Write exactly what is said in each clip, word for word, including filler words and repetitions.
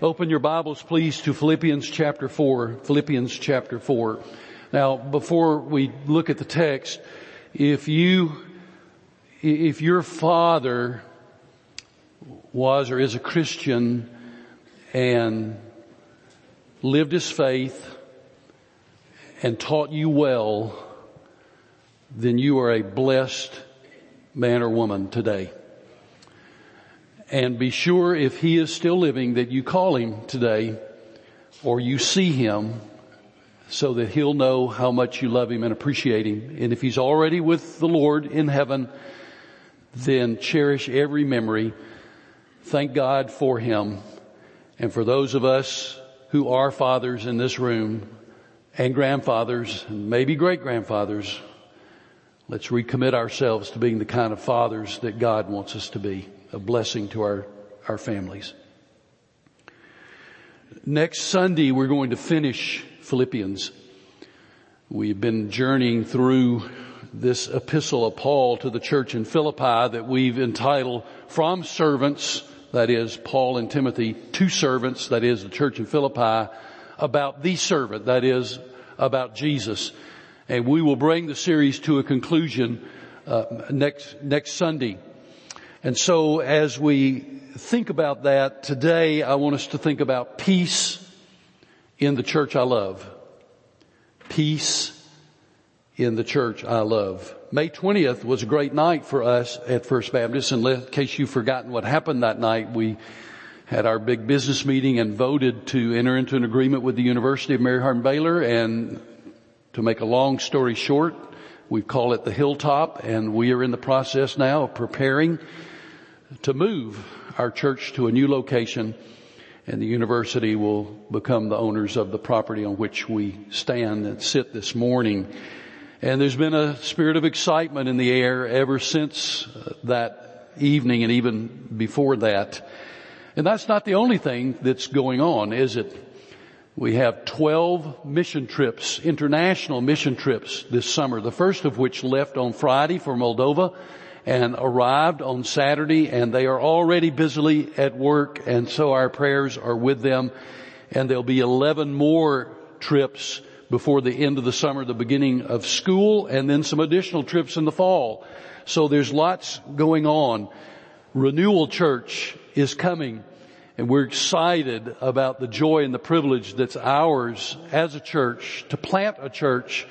Open your Bibles, please, to Philippians chapter four. Philippians chapter four. Now, before we look at the text, if you, if your father was or is a Christian and lived his faith and taught you well, then you are a blessed man or woman today. And be sure, if he is still living, that you call him today or you see him so that he'll know how much you love him and appreciate him. And if he's already with the Lord in heaven, then cherish every memory. Thank God for him. And for those of us who are fathers in this room and grandfathers and maybe great-grandfathers, let's recommit ourselves to being the kind of fathers that God wants us to be. A blessing to our, our families. Next Sunday, we're going to finish Philippians. We've been journeying through this epistle of Paul to the church in Philippi that we've entitled From Servants, that is Paul and Timothy, to Servants, that is the church in Philippi, about the servant, that is about Jesus. And we will bring the series to a conclusion uh, next next Sunday. And so as we think about that today, I want us to think about peace in the church I love. Peace in the church I love. May twentieth was a great night for us at First Baptist. In case you've forgotten what happened that night, we had our big business meeting and voted to enter into an agreement with the University of Mary Hardin-Baylor. And to make a long story short, we call it the Hilltop, and we are in the process now of preparing to move our church to a new location, and the university will become the owners of the property on which we stand and sit this morning. And there's been a spirit of excitement in the air ever since that evening and even before that. And that's not the only thing that's going on, is it? We have twelve mission trips, international mission trips this summer, the first of which left on Friday for Moldova and arrived on Saturday, and they are already busily at work, and so our prayers are with them. And there'll be eleven more trips before the end of the summer, the beginning of school, and then some additional trips in the fall. So there's lots going on. Renewal Church is coming, and we're excited about the joy and the privilege that's ours as a church to plant a church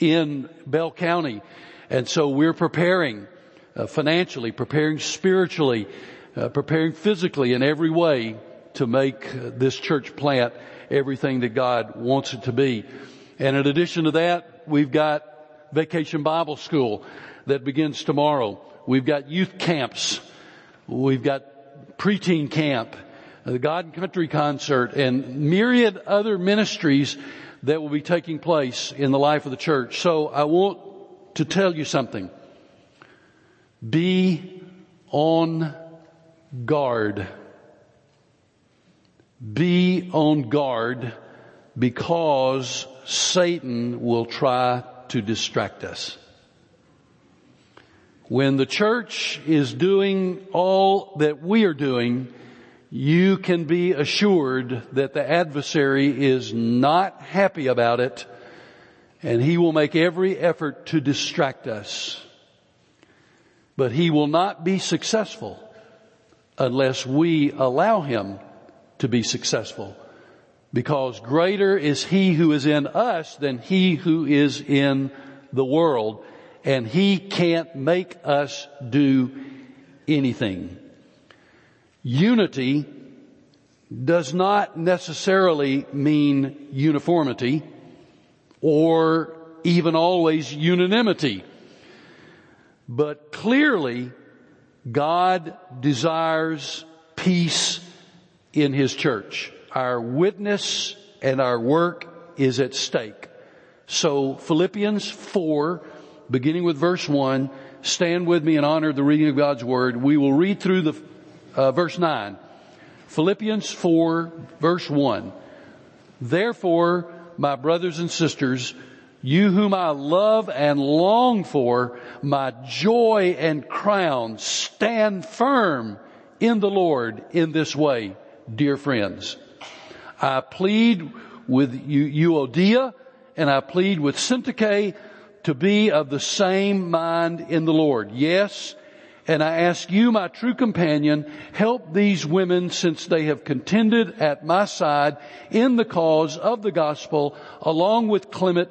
in Bell County. And so we're preparing. Uh, financially, preparing spiritually, uh, preparing physically in every way to make uh, this church plant everything that God wants it to be. And in addition to that, we've got Vacation Bible School that begins tomorrow. We've got youth camps. We've got preteen camp, uh, the God and Country concert, and myriad other ministries that will be taking place in the life of the church. So I want to tell you something. Be on guard. Be on guard, because Satan will try to distract us. When the church is doing all that we are doing, you can be assured that the adversary is not happy about it, and he will make every effort to distract us. But he will not be successful unless we allow him to be successful, because greater is he who is in us than he who is in the world, and he can't make us do anything. Unity does not necessarily mean uniformity or even always unanimity. But clearly, God desires peace in His church. Our witness and our work is at stake. So Philippians four, beginning with verse one, stand with me and honor the reading of God's Word. We will read through the uh, verse nine. Philippians four, verse one. Therefore, my brothers and sisters, you whom I love and long for, my joy and crown, stand firm in the Lord in this way. dear friends. I plead with Euodia and I plead with Syntyche to be of the same mind in the Lord. Yes, and I ask you, my true companion, help these women since they have contended at my side in the cause of the gospel, along with Clement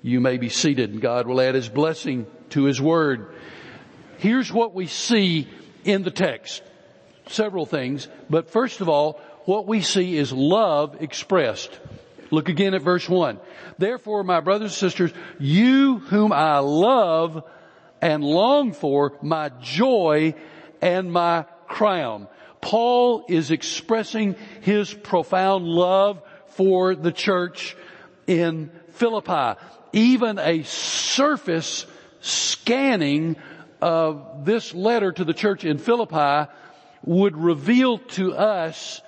You may be seated, and God will add his blessing to his word. Here's what we see in the text. Several things, but first of all, what we see is love expressed. Look again at verse one. Therefore, my brothers and sisters, you whom I love and long for, my joy and my crown. Paul is expressing his profound love for the church in Philippi. Even a surface scanning of this letter to the church in Philippi would reveal to us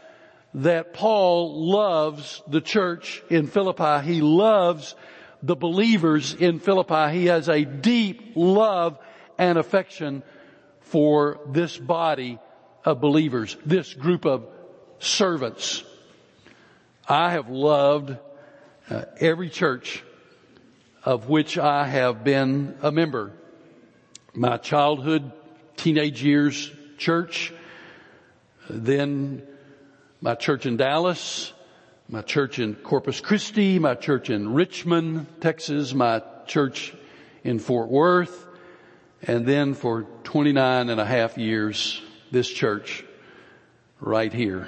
that Paul loves the church in Philippi. He loves the believers in Philippi. He has a deep love and affection for this body of believers, this group of servants. I have loved uh, every church of which I have been a member. My childhood, teenage years church, then my church in Dallas, my church in Corpus Christi, my church in Richmond, Texas, my church in Fort Worth, and then for twenty-nine and a half years, this church right here.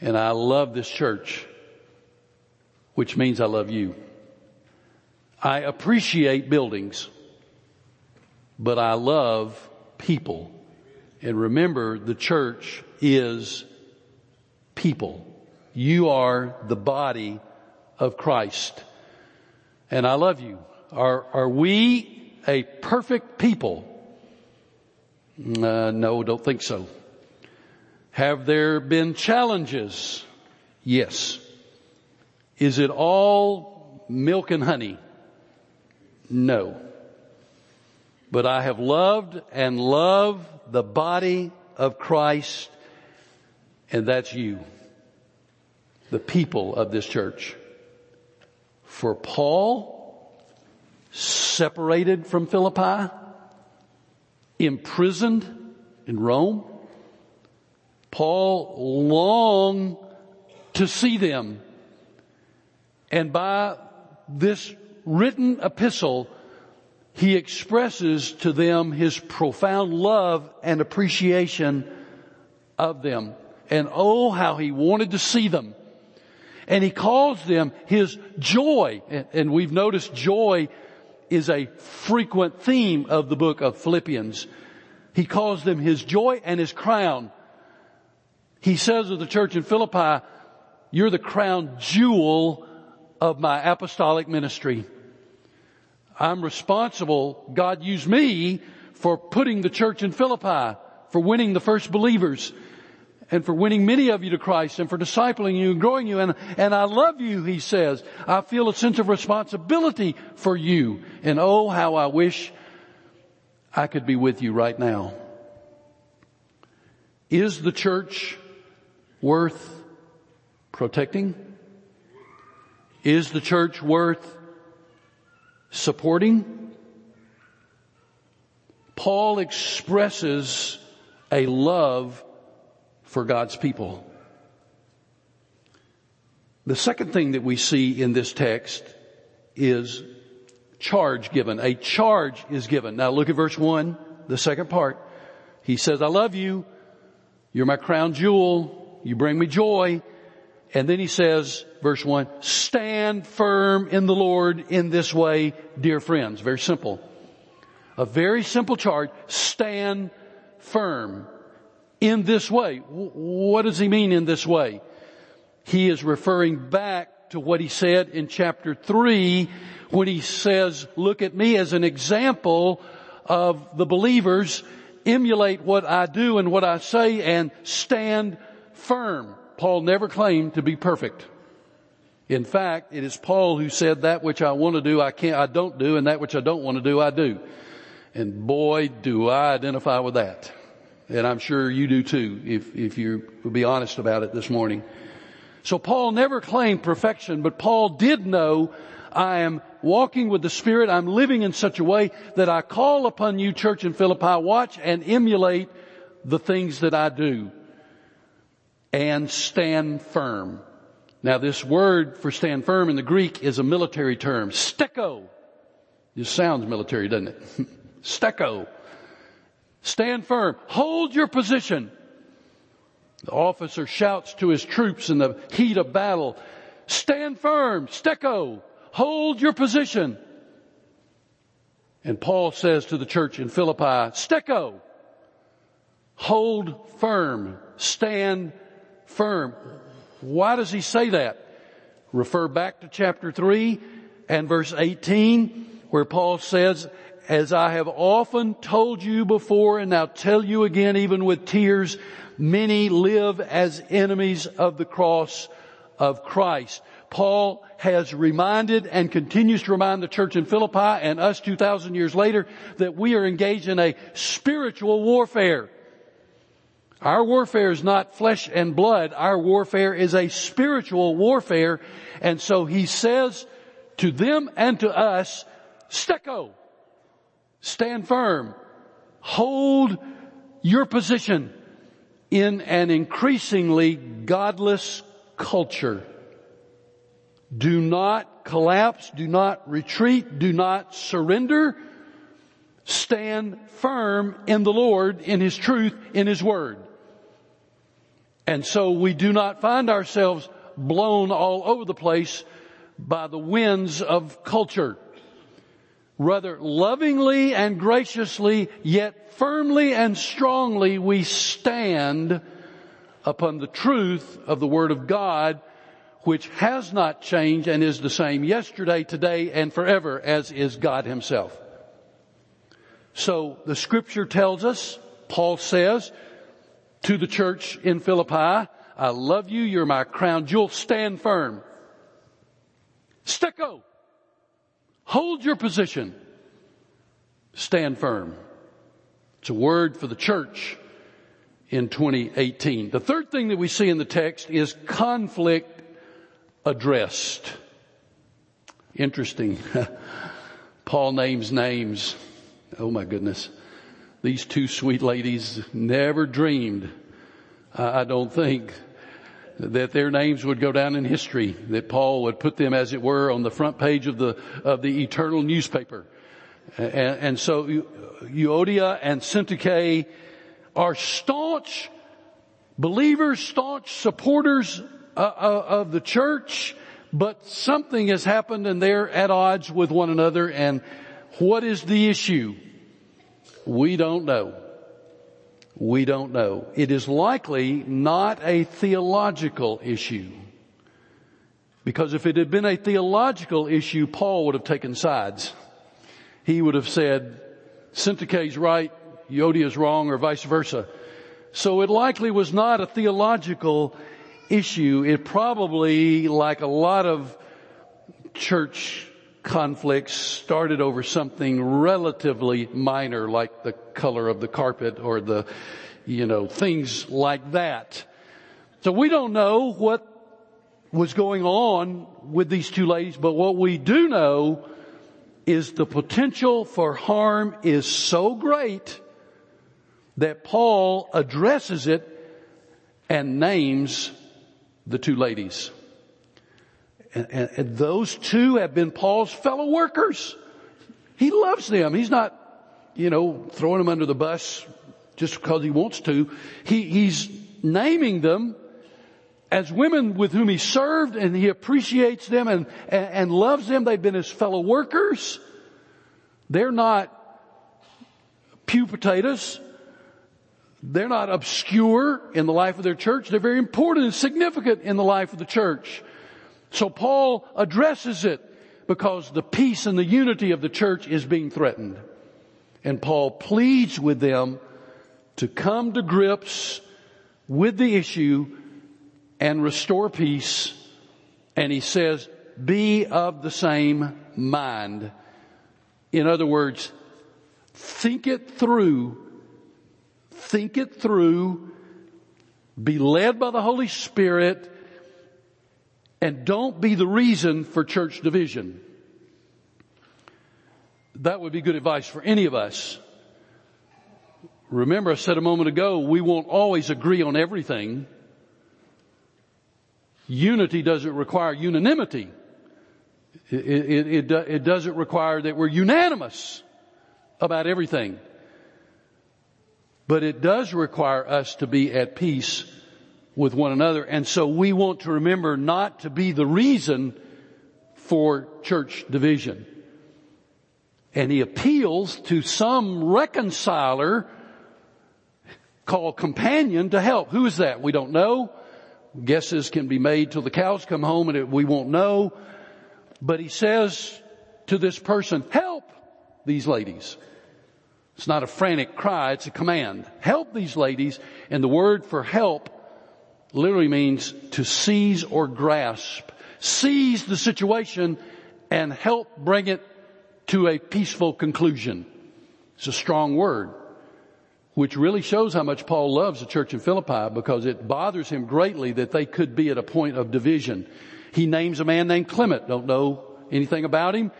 And I love this church, which means I love you. I appreciate buildings, but I love people. And remember, the church is people. You are the body of Christ. And I love you. Are, are we a perfect people? Uh, no, don't think so. Have there been challenges? Yes. Is it all milk and honey? No. But I have loved and love the body of Christ, and that's you, the people of this church. For Paul, separated from Philippi, imprisoned in Rome, Paul longed to see them. And by this written epistle, he expresses to them his profound love and appreciation of them. And oh, how he wanted to see them. And he calls them his joy. And we've noticed joy is a frequent theme of the book of Philippians. He calls them his joy and his crown. He says of the church in Philippi, you're the crown jewel of my apostolic ministry. I'm responsible, God used me for putting the church in Philippi, for winning the first believers, and for winning many of you to Christ, and for discipling you and growing you. And, and I love you, he says. I feel a sense of responsibility for you. And oh, how I wish I could be with you right now. Is the church worth protecting? Is the church worth supporting? Paul expresses a love for God's people. The second thing that we see in this text is charge given. A charge is given. Now look at verse one, the second part. He says, I love you. You're my crown jewel. You bring me joy. And then he says, verse one, stand firm in the Lord in this way, dear friends. Very simple. A very simple charge. Stand firm in this way. W- what does he mean in this way? He is referring back to what he said in chapter three when he says, look at me as an example of the believers. Emulate what I do and what I say and stand firm. Paul never claimed to be perfect. In fact, it is Paul who said that which I want to do, I can't, I don't do, and that which I don't want to do, I do. And boy, do I identify with that. And I'm sure you do too, if, if you will be honest about it this morning. So Paul never claimed perfection, but Paul did know, I am walking with the Spirit. I'm living in such a way that I call upon you, church in Philippi, watch and emulate the things that I do. And stand firm. Now this word for stand firm in the Greek is a military term. Steko. This sounds military, doesn't it? Steko. Stand firm. Hold your position. The officer shouts to his troops in the heat of battle. Stand firm. Steko. Hold your position. And Paul says to the church in Philippi, Steko. Hold firm. Stand firm. Why does he say that? Refer back to chapter three and verse eighteen where Paul says, as I have often told you before and now tell you again even with tears, many live as enemies of the cross of Christ. Paul has reminded and continues to remind the church in Philippi and us two thousand years later that we are engaged in a spiritual warfare. Our warfare is not flesh and blood. Our warfare is a spiritual warfare. And so he says to them and to us, Steko, stand firm, hold your position in an increasingly godless culture. Do not collapse, do not retreat, do not surrender. Stand firm in the Lord, in His truth, in His word. And so we do not find ourselves blown all over the place by the winds of culture. Rather lovingly and graciously, yet firmly and strongly we stand upon the truth of the Word of God, which has not changed and is the same yesterday, today, and forever, as is God Himself. So the scripture tells us, Paul says to the church in Philippi, I love you, you're my crown jewel, stand firm. Steko. Hold your position. Stand firm. It's a word for the church in twenty eighteen. The third thing that we see in the text is conflict addressed. Interesting. Paul names names. Oh my goodness. These two sweet ladies never dreamed, I don't think, that their names would go down in history, that Paul would put them, as it were, on the front page of the, of the eternal newspaper. And, and so Euodia and Syntyche are staunch believers, staunch supporters of the church, but something has happened and they're at odds with one another. And what is the issue? We don't know. We don't know. It is likely not a theological issue. Because if it had been a theological issue, Paul would have taken sides. He would have said, Syntyche's right, Euodia's wrong, or vice versa. So it likely was not a theological issue. It probably, like a lot of church conflicts, started over something relatively minor like the color of the carpet or the, you know, things like that. So we don't know what was going on with these two ladies, but what we do know is the potential for harm is so great that Paul addresses it and names the two ladies. And, and, and those two have been Paul's fellow workers. He loves them. He's not, you know, throwing them under the bus just because he wants to. He, he's naming them as women with whom he served, and he appreciates them and, and, and loves them. They've been his fellow workers. They're not pew potatoes. They're not obscure in the life of their church. They're very important and significant in the life of the church. So Paul addresses it because the peace and the unity of the church is being threatened. And Paul pleads with them to come to grips with the issue and restore peace. And he says, be of the same mind. In other words, think it through. Think it through. Be led by the Holy Spirit. And don't be the reason for church division. That would be good advice for any of us. Remember, I said a moment ago, we won't always agree on everything. Unity doesn't require unanimity. It, it, it, it doesn't require that we're unanimous about everything. But it does require us to be at peace with one another. And so we want to remember not to be the reason for church division. And he appeals to some reconciler called companion to help. Who is that? We don't know. Guesses can be made till the cows come home, and it, we won't know. But he says to this person, help these ladies. It's not a frantic cry, it's a command. Help these ladies. And the word for help literally means to seize or grasp. Seize the situation and help bring it to a peaceful conclusion. It's a strong word, which really shows how much Paul loves the church in Philippi, because it bothers him greatly that they could be at a point of division. He names a man named Clement. Don't know anything about him,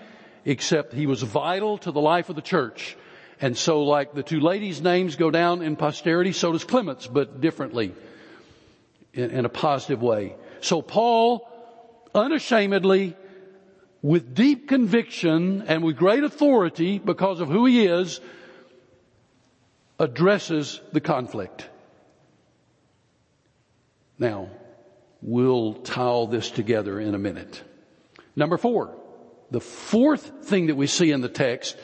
except he was vital to the life of the church. And so like the two ladies' names go down in posterity, so does Clement's, but differently, in, in a positive way. So Paul, unashamedly, with deep conviction and with great authority because of who he is, addresses the conflict. Now, we'll tie all this together in a minute. Number four, the fourth thing that we see in the text,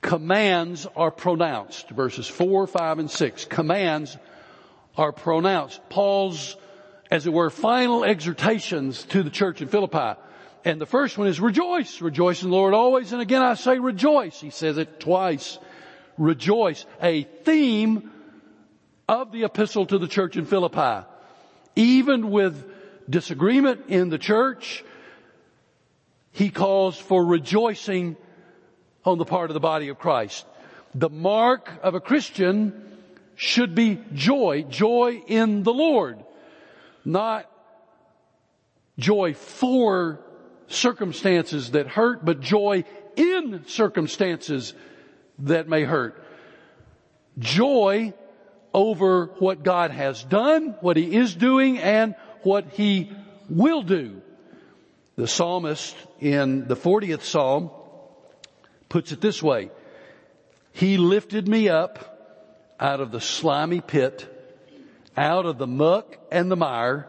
commands are pronounced. Verses four, five, and six. Commands are pronounced. Paul's, as it were, final exhortations to the church in Philippi. And the first one is rejoice. Rejoice in the Lord always. And again, I say rejoice. He says it twice. Rejoice. A theme of the epistle to the church in Philippi. Even with disagreement in the church, he calls for rejoicing on the part of the body of Christ. The mark of a Christian should be joy, joy in the Lord, not joy for circumstances that hurt, but joy in circumstances that may hurt. Joy over what God has done, what He is doing, and what He will do. The psalmist in the fortieth Psalm puts it this way. He lifted me up out of the slimy pit, out of the muck and the mire,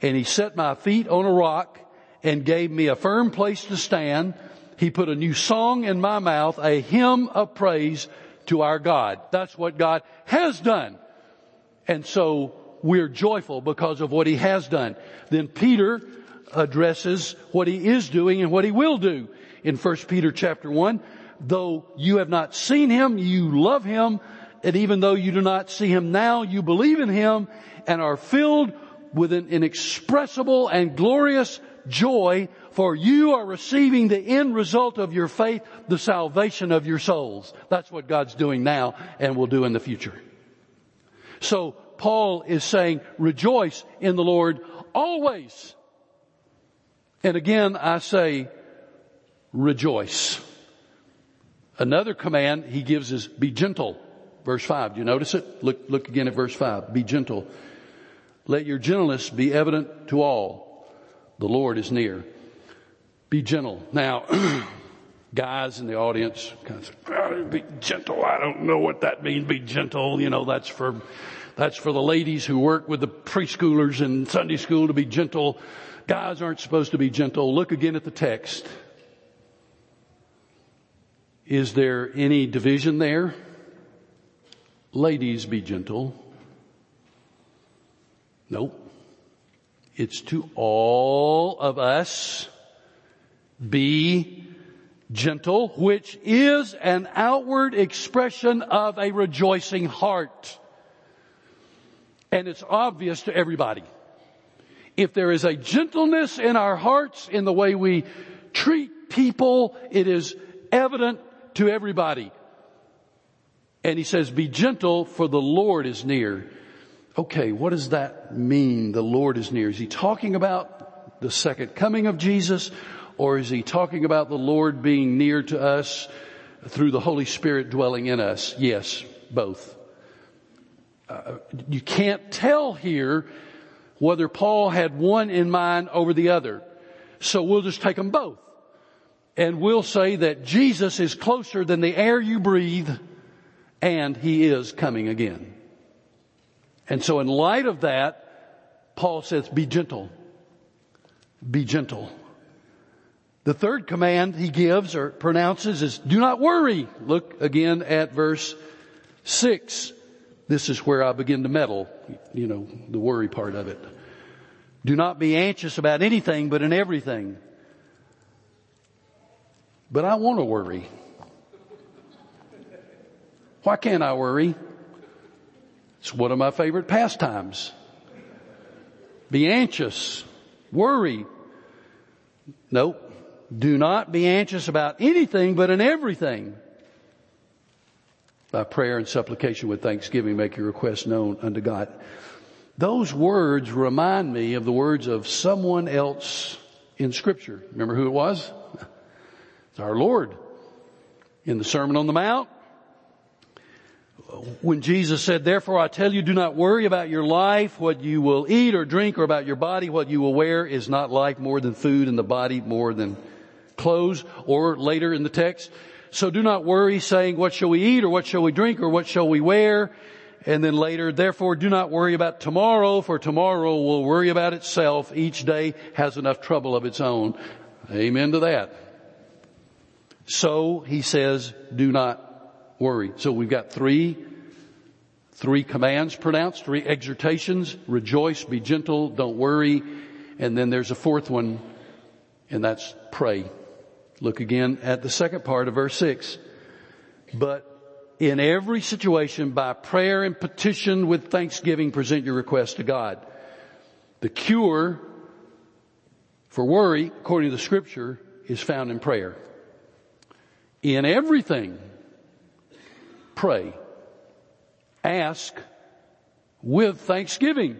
and he set my feet on a rock and gave me a firm place to stand. He put a new song in my mouth, a hymn of praise to our God. That's what God has done. And so we're joyful because of what he has done. Then Peter addresses what he is doing and what he will do. In First Peter chapter one, though you have not seen him, you love him. And even though you do not see him now, you believe in him and are filled with an inexpressible and glorious joy. For you are receiving the end result of your faith, the salvation of your souls. That's what God's doing now and will do in the future. So Paul is saying, rejoice in the Lord always. And again, I say, rejoice. Another command he gives is be gentle. Verse five. Do you notice it? Look, look again at verse five. Be gentle. Let your gentleness be evident to all. The Lord is near. Be gentle. Now, guys in the audience kind of say, oh, be gentle. I don't know what that means. Be gentle. You know, that's for, that's for the ladies who work with the preschoolers in Sunday school to be gentle. Guys aren't supposed to be gentle. Look again at the text. Is there any division there? Ladies, be gentle. Nope. It's to all of us. Be gentle, which is an outward expression of a rejoicing heart. And it's obvious to everybody. If there is a gentleness in our hearts, in the way we treat people, it is evident to everybody. And he says, be gentle, for the Lord is near. Okay, what does that mean, the Lord is near? Is he talking about the second coming of Jesus, or is he talking about the Lord being near to us through the Holy Spirit dwelling in us? Yes, both. Uh, you can't tell here whether Paul had one in mind over the other. So we'll just take them both. And we'll say that Jesus is closer than the air you breathe, and he is coming again. And so in light of that, Paul says, be gentle. Be gentle. The third command he gives or pronounces is, do not worry. Look again at verse six. This is where I begin to meddle, you know, the worry part of it. Do not be anxious about anything, but in everything. But I want to worry. Why can't I worry? It's one of my favorite pastimes. Be anxious. Worry. Nope. Do not be anxious about anything, but in everything. By prayer and supplication with thanksgiving, make your requests known unto God. Those words remind me of the words of someone else in Scripture. Remember who it was? It's our Lord. In the Sermon on the Mount, when Jesus said, therefore I tell you, do not worry about your life, what you will eat or drink, or about your body, what you will wear. Is not life more than food, and the body more than clothes? Or later in the text, so do not worry, saying, what shall we eat, or what shall we drink, or what shall we wear? And then later, therefore do not worry about tomorrow, for tomorrow will worry about itself. Each day has enough trouble of its own. Amen to that. So he says, do not worry. So we've got three, three commands pronounced, three exhortations: rejoice, be gentle, don't worry. And then there's a fourth one, and that's pray. Look again at the second part of verse six. But in every situation, by prayer and petition with thanksgiving, present your requests to God. The cure for worry, according to the Scripture, is found in prayer. In everything, pray. Ask with thanksgiving.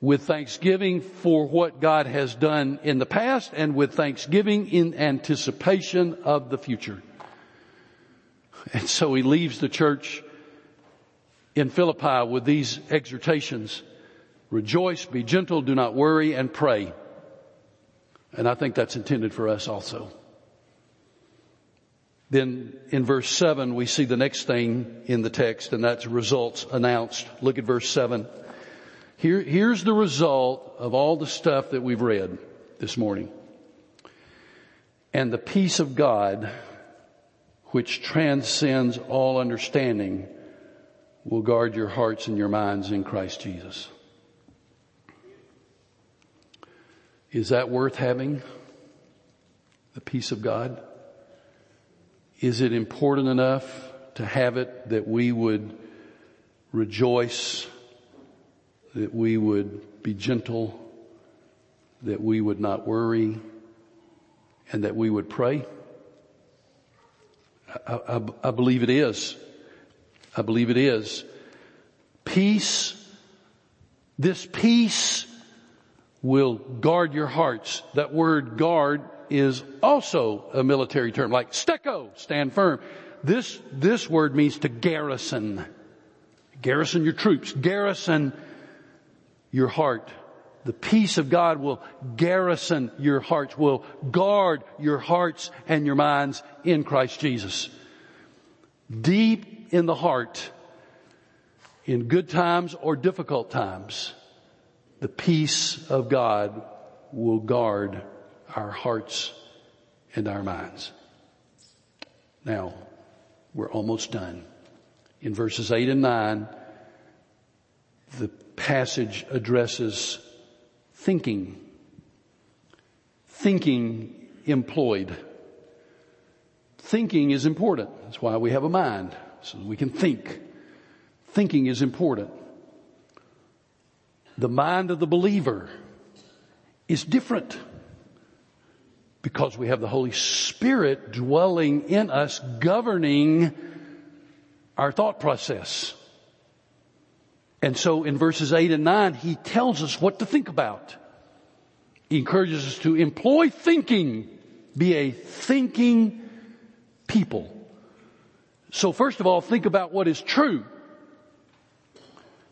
With thanksgiving for what God has done in the past, and with thanksgiving in anticipation of the future. And so he leaves the church in Philippi with these exhortations: rejoice, be gentle, do not worry, and pray. And I think that's intended for us also. Then in verse seven, we see the next thing in the text, and that's results announced. Look at verse seven. Here, here's the result of all the stuff that we've read this morning. And the peace of God, which transcends all understanding, will guard your hearts and your minds in Christ Jesus. Is that worth having? The peace of God? Is it important enough to have it that we would rejoice, that we would be gentle, that we would not worry, and that we would pray? I, I, I believe it is. I believe it is. Peace, this peace will guard your hearts. That word guard is also a military term, like stecco, stand firm. This, this word means to garrison. Garrison your troops. Garrison your heart. the peace of God will garrison your hearts, will guard your hearts and your minds in Christ Jesus. Deep in the heart, in good times or difficult times, the peace of God will guard our hearts and our minds. Now, we're almost done. In verses eight and nine, the passage addresses thinking. Thinking employed. Thinking is important. That's why we have a mind, so that we can think. Thinking is important. The mind of the believer is different because we have the Holy Spirit dwelling in us, governing our thought process. And so in verses eight and nine, he tells us what to think about. He encourages us to employ thinking, be a thinking people. So first of all, think about what is true.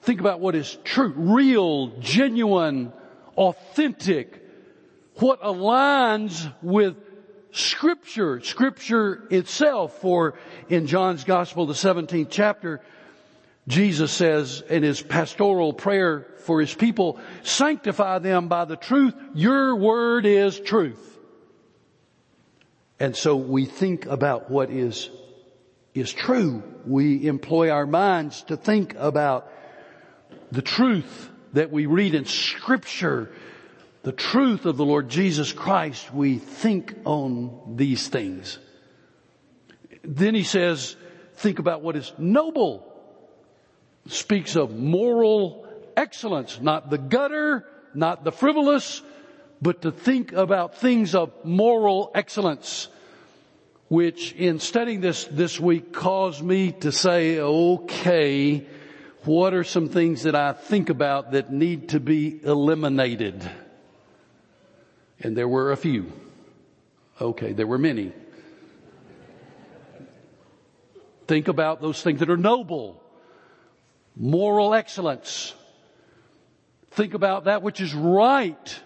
Think about what is true, real, genuine, authentic, what aligns with Scripture, Scripture itself. For in John's Gospel, the seventeenth chapter, Jesus says in his pastoral prayer for his people, sanctify them by the truth. Your word is truth. And so we think about what is, is true. We employ our minds to think about the truth that we read in Scripture, the truth of the Lord Jesus Christ. We think on these things. Then he says, think about what is noble. Speaks of moral excellence, not the gutter, not the frivolous, but to think about things of moral excellence, which in studying this this week caused me to say, okay, what are some things that I think about that need to be eliminated? And there were a few. Okay, there were many. Think about those things that are noble, moral excellence. Think about that which is right,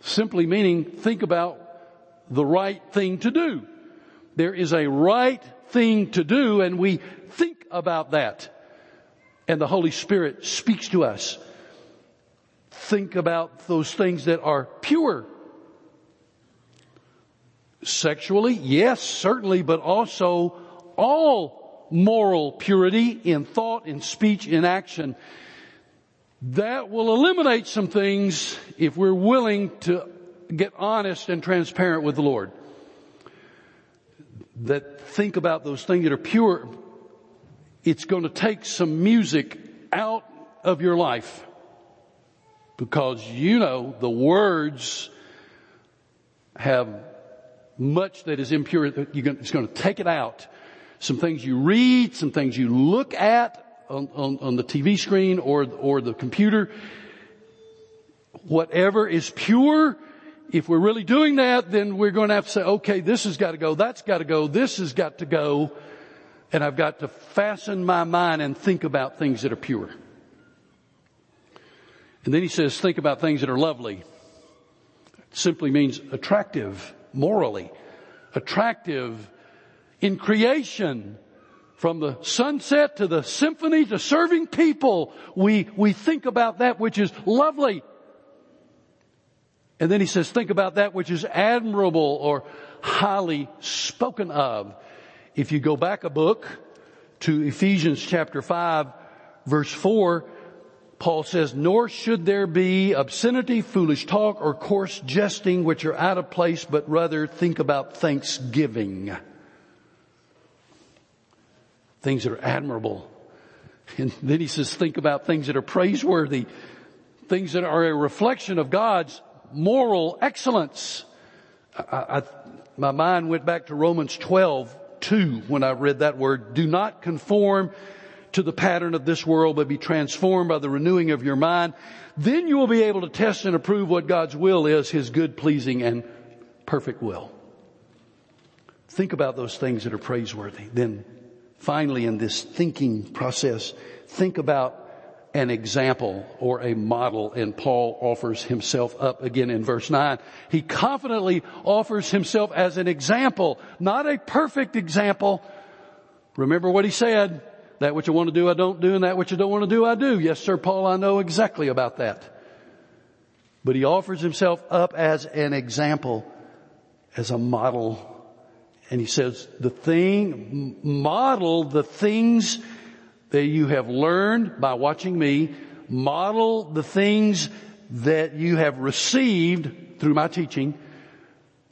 simply meaning think about the right thing to do. There is a right thing to do, and we think about that. And the Holy Spirit speaks to us. Think about those things that are pure. Sexually, yes, certainly, but also all moral purity in thought, in speech, in action. That will eliminate some things if we're willing to get honest and transparent with the Lord. That think about those things that are pure. It's going to take some music out of your life because, you know, the words have much that is impure. It's going to take it out. Some things you read, some things you look at on, on, on the T V screen or, or the computer. Whatever is pure, if we're really doing that, then we're going to have to say, okay, this has got to go, that's got to go, this has got to go. And I've got to fasten my mind and think about things that are pure. And then he says, think about things that are lovely. It simply means attractive, morally. Attractive in creation. From the sunset to the symphony to serving people. We, we think about that which is lovely. And then he says, think about that which is admirable or highly spoken of. If you go back a book to Ephesians chapter five, verse four, Paul says, nor should there be obscenity, foolish talk, or coarse jesting, which are out of place, but rather think about thanksgiving. Things that are admirable. And then he says, think about things that are praiseworthy, things that are a reflection of God's moral excellence. I, I, my mind went back to Romans twelve. Two, when I read that word, do not conform to the pattern of this world, but be transformed by the renewing of your mind. Then you will be able to test and approve what God's will is, his good, pleasing, and perfect will. Think about those things that are praiseworthy. Then finally, in this thinking process, think about an example or a model, and Paul offers himself up again in verse nine. He confidently offers himself as an example, not a perfect example. Remember what he said, that which I want to do, I don't do, and that which I don't want to do, I do. Yes, sir, Paul, I know exactly about that. But he offers himself up as an example, as a model. And he says, the thing, model the things that you have learned by watching me, model the things that you have received through my teaching,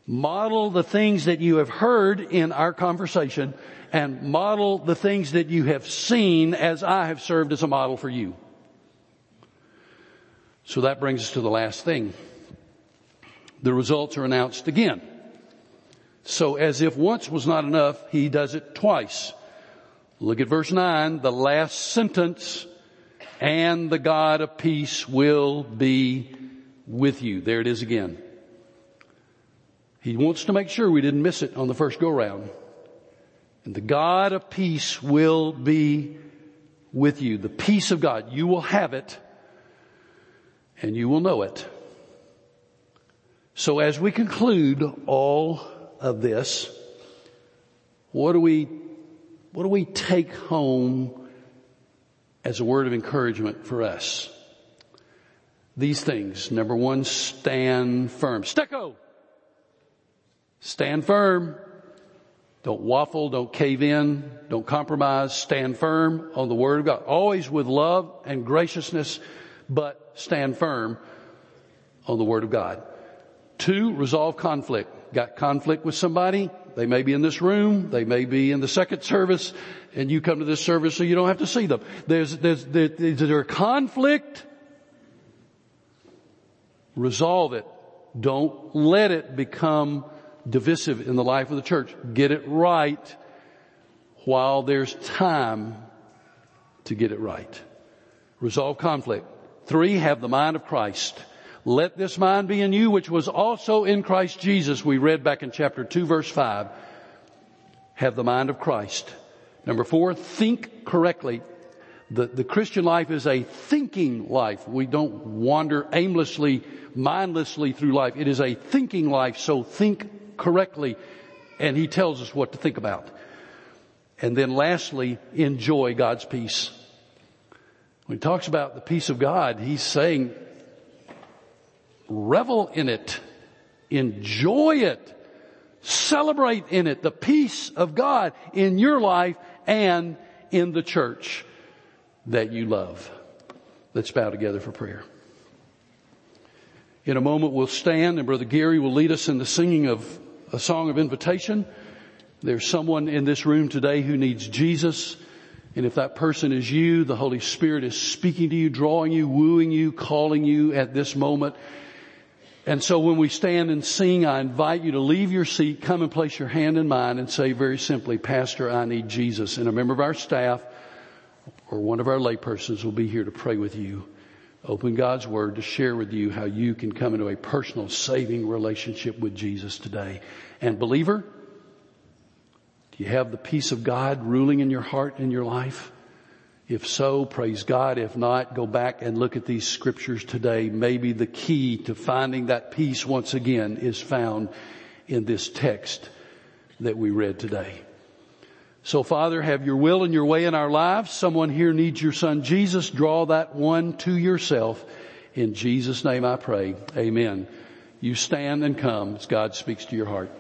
model the things that you have heard in our conversation, and model the things that you have seen as I have served as a model for you. So that brings us to the last thing. The results are announced again. So as if once was not enough, he does it twice. Look at verse nine, the last sentence, and the God of peace will be with you. There it is again. He wants to make sure we didn't miss it on the first go round. And the God of peace will be with you. The peace of God. You will have it and you will know it. So as we conclude all of this, what do we, what do we take home as a word of encouragement for us? These things. Number one, stand firm. Stecco! Stand firm. Don't waffle, don't cave in, don't compromise. Stand firm on the Word of God. Always with love and graciousness, but stand firm on the Word of God. Two, resolve conflict. Got conflict with somebody, they may be in this room, they may be in the second service, and you come to this service so you don't have to see them. There's, there's, there, is there a conflict? Resolve it. Don't let it become divisive in the life of the church. Get it right while there's time to get it right. Resolve conflict. Three, have the mind of Christ. Let this mind be in you, which was also in Christ Jesus. We read back in chapter two, verse five. Have the mind of Christ. Number four, think correctly. The, the Christian life is a thinking life. We don't wander aimlessly, mindlessly through life. It is a thinking life, so think correctly. And he tells us what to think about. And then lastly, enjoy God's peace. When he talks about the peace of God, he's saying, revel in it, enjoy it, celebrate in it, the peace of God in your life and in the church that you love. Let's bow together for prayer. In a moment we'll stand and Brother Gary will lead us in the singing of a song of invitation. There's someone in this room today who needs Jesus. And if that person is you, the Holy Spirit is speaking to you, drawing you, wooing you, calling you at this moment. And so when we stand and sing, I invite you to leave your seat, come and place your hand in mine and say very simply, Pastor, I need Jesus. And a member of our staff or one of our laypersons will be here to pray with you, open God's Word to share with you how you can come into a personal saving relationship with Jesus today. And believer, do you have the peace of God ruling in your heart and your life? If so, praise God. If not, go back and look at these scriptures today. Maybe the key to finding that peace once again is found in this text that we read today. So, Father, have your will and your way in our lives. Someone here needs your Son, Jesus. Draw that one to yourself. In Jesus' name I pray. Amen. You stand and come as God speaks to your heart.